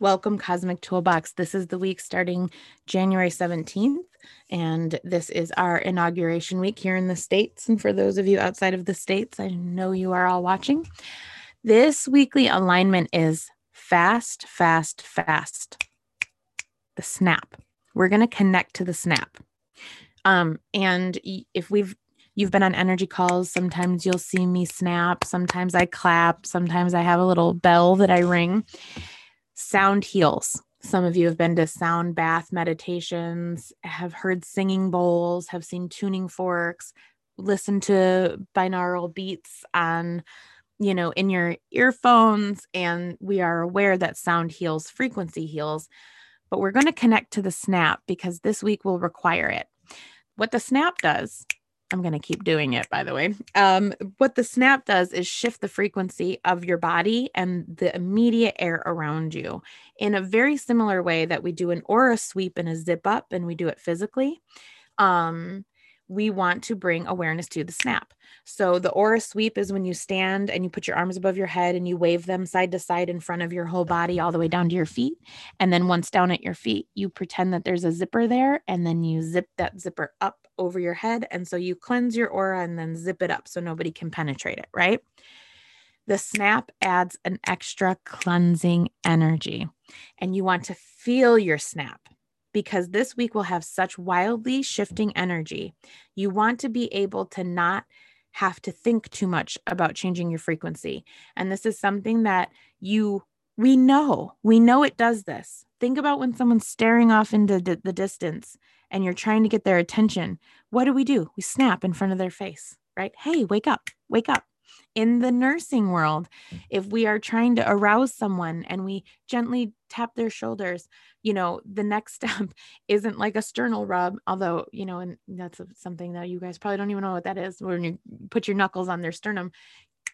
Welcome, Cosmic Toolbox. This is the week starting January 17th, and this is our inauguration week here in the States. And for those of you outside of the States, I know you are all watching. This weekly alignment is fast, fast, fast. The snap. We're going to connect to the snap. And if you've been on energy calls, sometimes you'll see me snap. Sometimes I clap. Sometimes I have a little bell that I ring. Sound heals. Some of you have been to sound bath meditations, have heard singing bowls, have seen tuning forks, listened to binaural beats on, in your earphones. And we are aware that sound heals, frequency heals, but we're going to connect to the snap because this week will require it. What the snap does, I'm going to keep doing it, by the way. What the snap does is shift the frequency of your body and the immediate air around you in a very similar way that we do an aura sweep and a zip up, and we do it physically. We want to bring awareness to the snap. So the aura sweep is when you stand and you put your arms above your head and you wave them side to side in front of your whole body all the way down to your feet. And then once down at your feet, you pretend that there's a zipper there, and then you zip that zipper up over your head. And so you cleanse your aura and then zip it up so nobody can penetrate it, right? The snap adds an extra cleansing energy, and you want to feel your snap. Because this week will have such wildly shifting energy, you want to be able to not have to think too much about changing your frequency. And this is something that we know it does this. Think about when someone's staring off into the distance and you're trying to get their attention. What do? We snap in front of their face, right? Hey, wake up, wake up. In the nursing world, if we are trying to arouse someone and we gently tap their shoulders, the next step isn't like a sternal rub, although, and that's something that you guys probably don't even know what that is. When you put your knuckles on their sternum,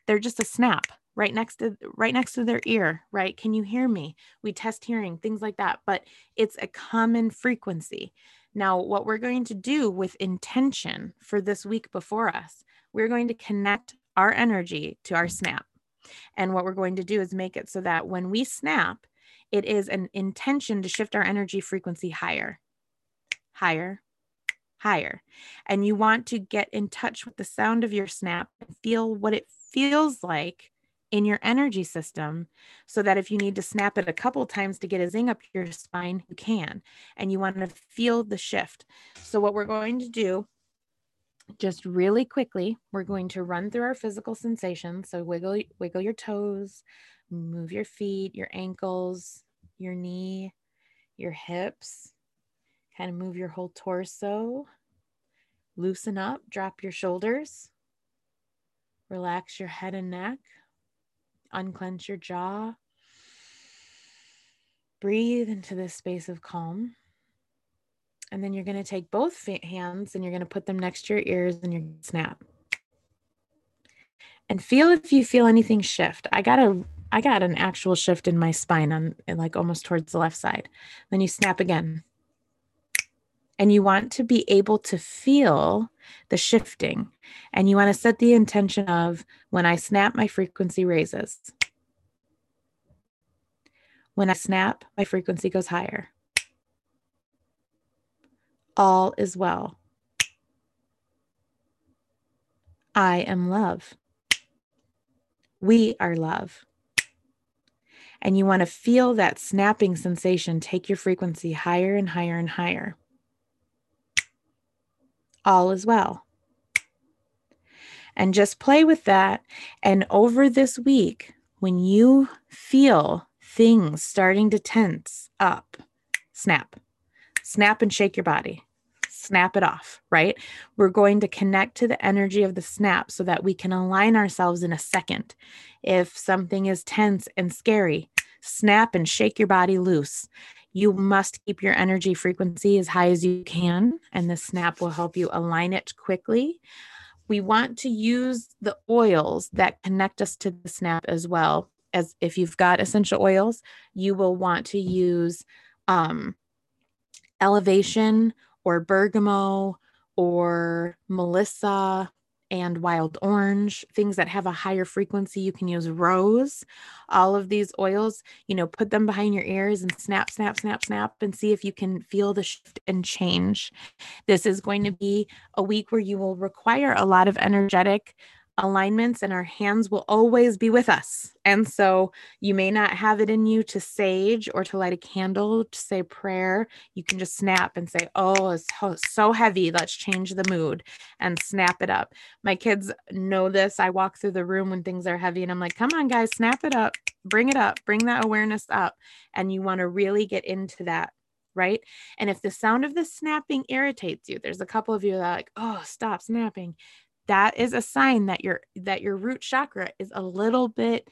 they're just a snap right next to their ear, right? Can you hear me? We test hearing, things like that, but it's a common frequency. Now, what we're going to do with intention for this week before us, we're going to connect our energy to our snap. And what we're going to do is make it so that when we snap, it is an intention to shift our energy frequency higher, higher, higher. And you want to get in touch with the sound of your snap and feel what it feels like in your energy system, so that if you need to snap it a couple times to get a zing up your spine, you can. And you want to feel the shift. So what we're going to do, just really quickly, we're going to run through our physical sensations. So wiggle your toes, move your feet, your ankles, your knee, your hips, kind of move your whole torso, loosen up, drop your shoulders, relax your head and neck, unclench your jaw, breathe into this space of calm. And then you're going to take both hands and you're going to put them next to your ears and you're going to snap. And feel if you feel anything shift. I got an actual shift in my spine like almost towards the left side. Then you snap again. And you want to be able to feel the shifting. And you want to set the intention of, when I snap, my frequency raises. When I snap, my frequency goes higher. All is well. I am love. We are love. And you want to feel that snapping sensation take your frequency higher and higher and higher. All is well. And just play with that. And over this week, when you feel things starting to tense up, snap. Snap and shake your body. Snap it off, right? We're going to connect to the energy of the snap so that we can align ourselves in a second. If something is tense and scary, snap and shake your body loose. You must keep your energy frequency as high as you can, and the snap will help you align it quickly. We want to use the oils that connect us to the snap as well. As if you've got essential oils, you will want to use elevation or bergamot or melissa and wild orange, things that have a higher frequency. You can use rose, all of these oils, you know, put them behind your ears and snap, snap, snap, snap, and see if you can feel the shift and change. This is going to be a week where you will require a lot of energetic alignments, and our hands will always be with us. And so you may not have it in you to sage or to light a candle, to say prayer. You can just snap and say, oh, it's so heavy. Let's change the mood and snap it up. My kids know this. I walk through the room when things are heavy and I'm like, come on guys, snap it up, bring it up, bring that awareness up. And you want to really get into that. Right? And if the sound of the snapping irritates you, there's a couple of you that are like, oh, stop snapping. That is a sign that your root chakra is a little bit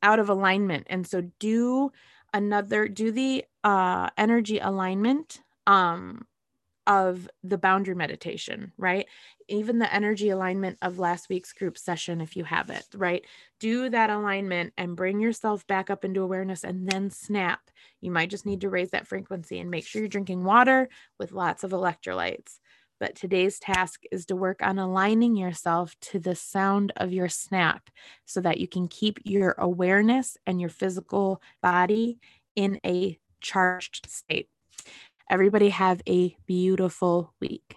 out of alignment. And so do the energy alignment of the boundary meditation, right? Even the energy alignment of last week's group session, if you have it, right? Do that alignment and bring yourself back up into awareness and then snap. You might just need to raise that frequency and make sure you're drinking water with lots of electrolytes. But today's task is to work on aligning yourself to the sound of your snap so that you can keep your awareness and your physical body in a charged state. Everybody have a beautiful week.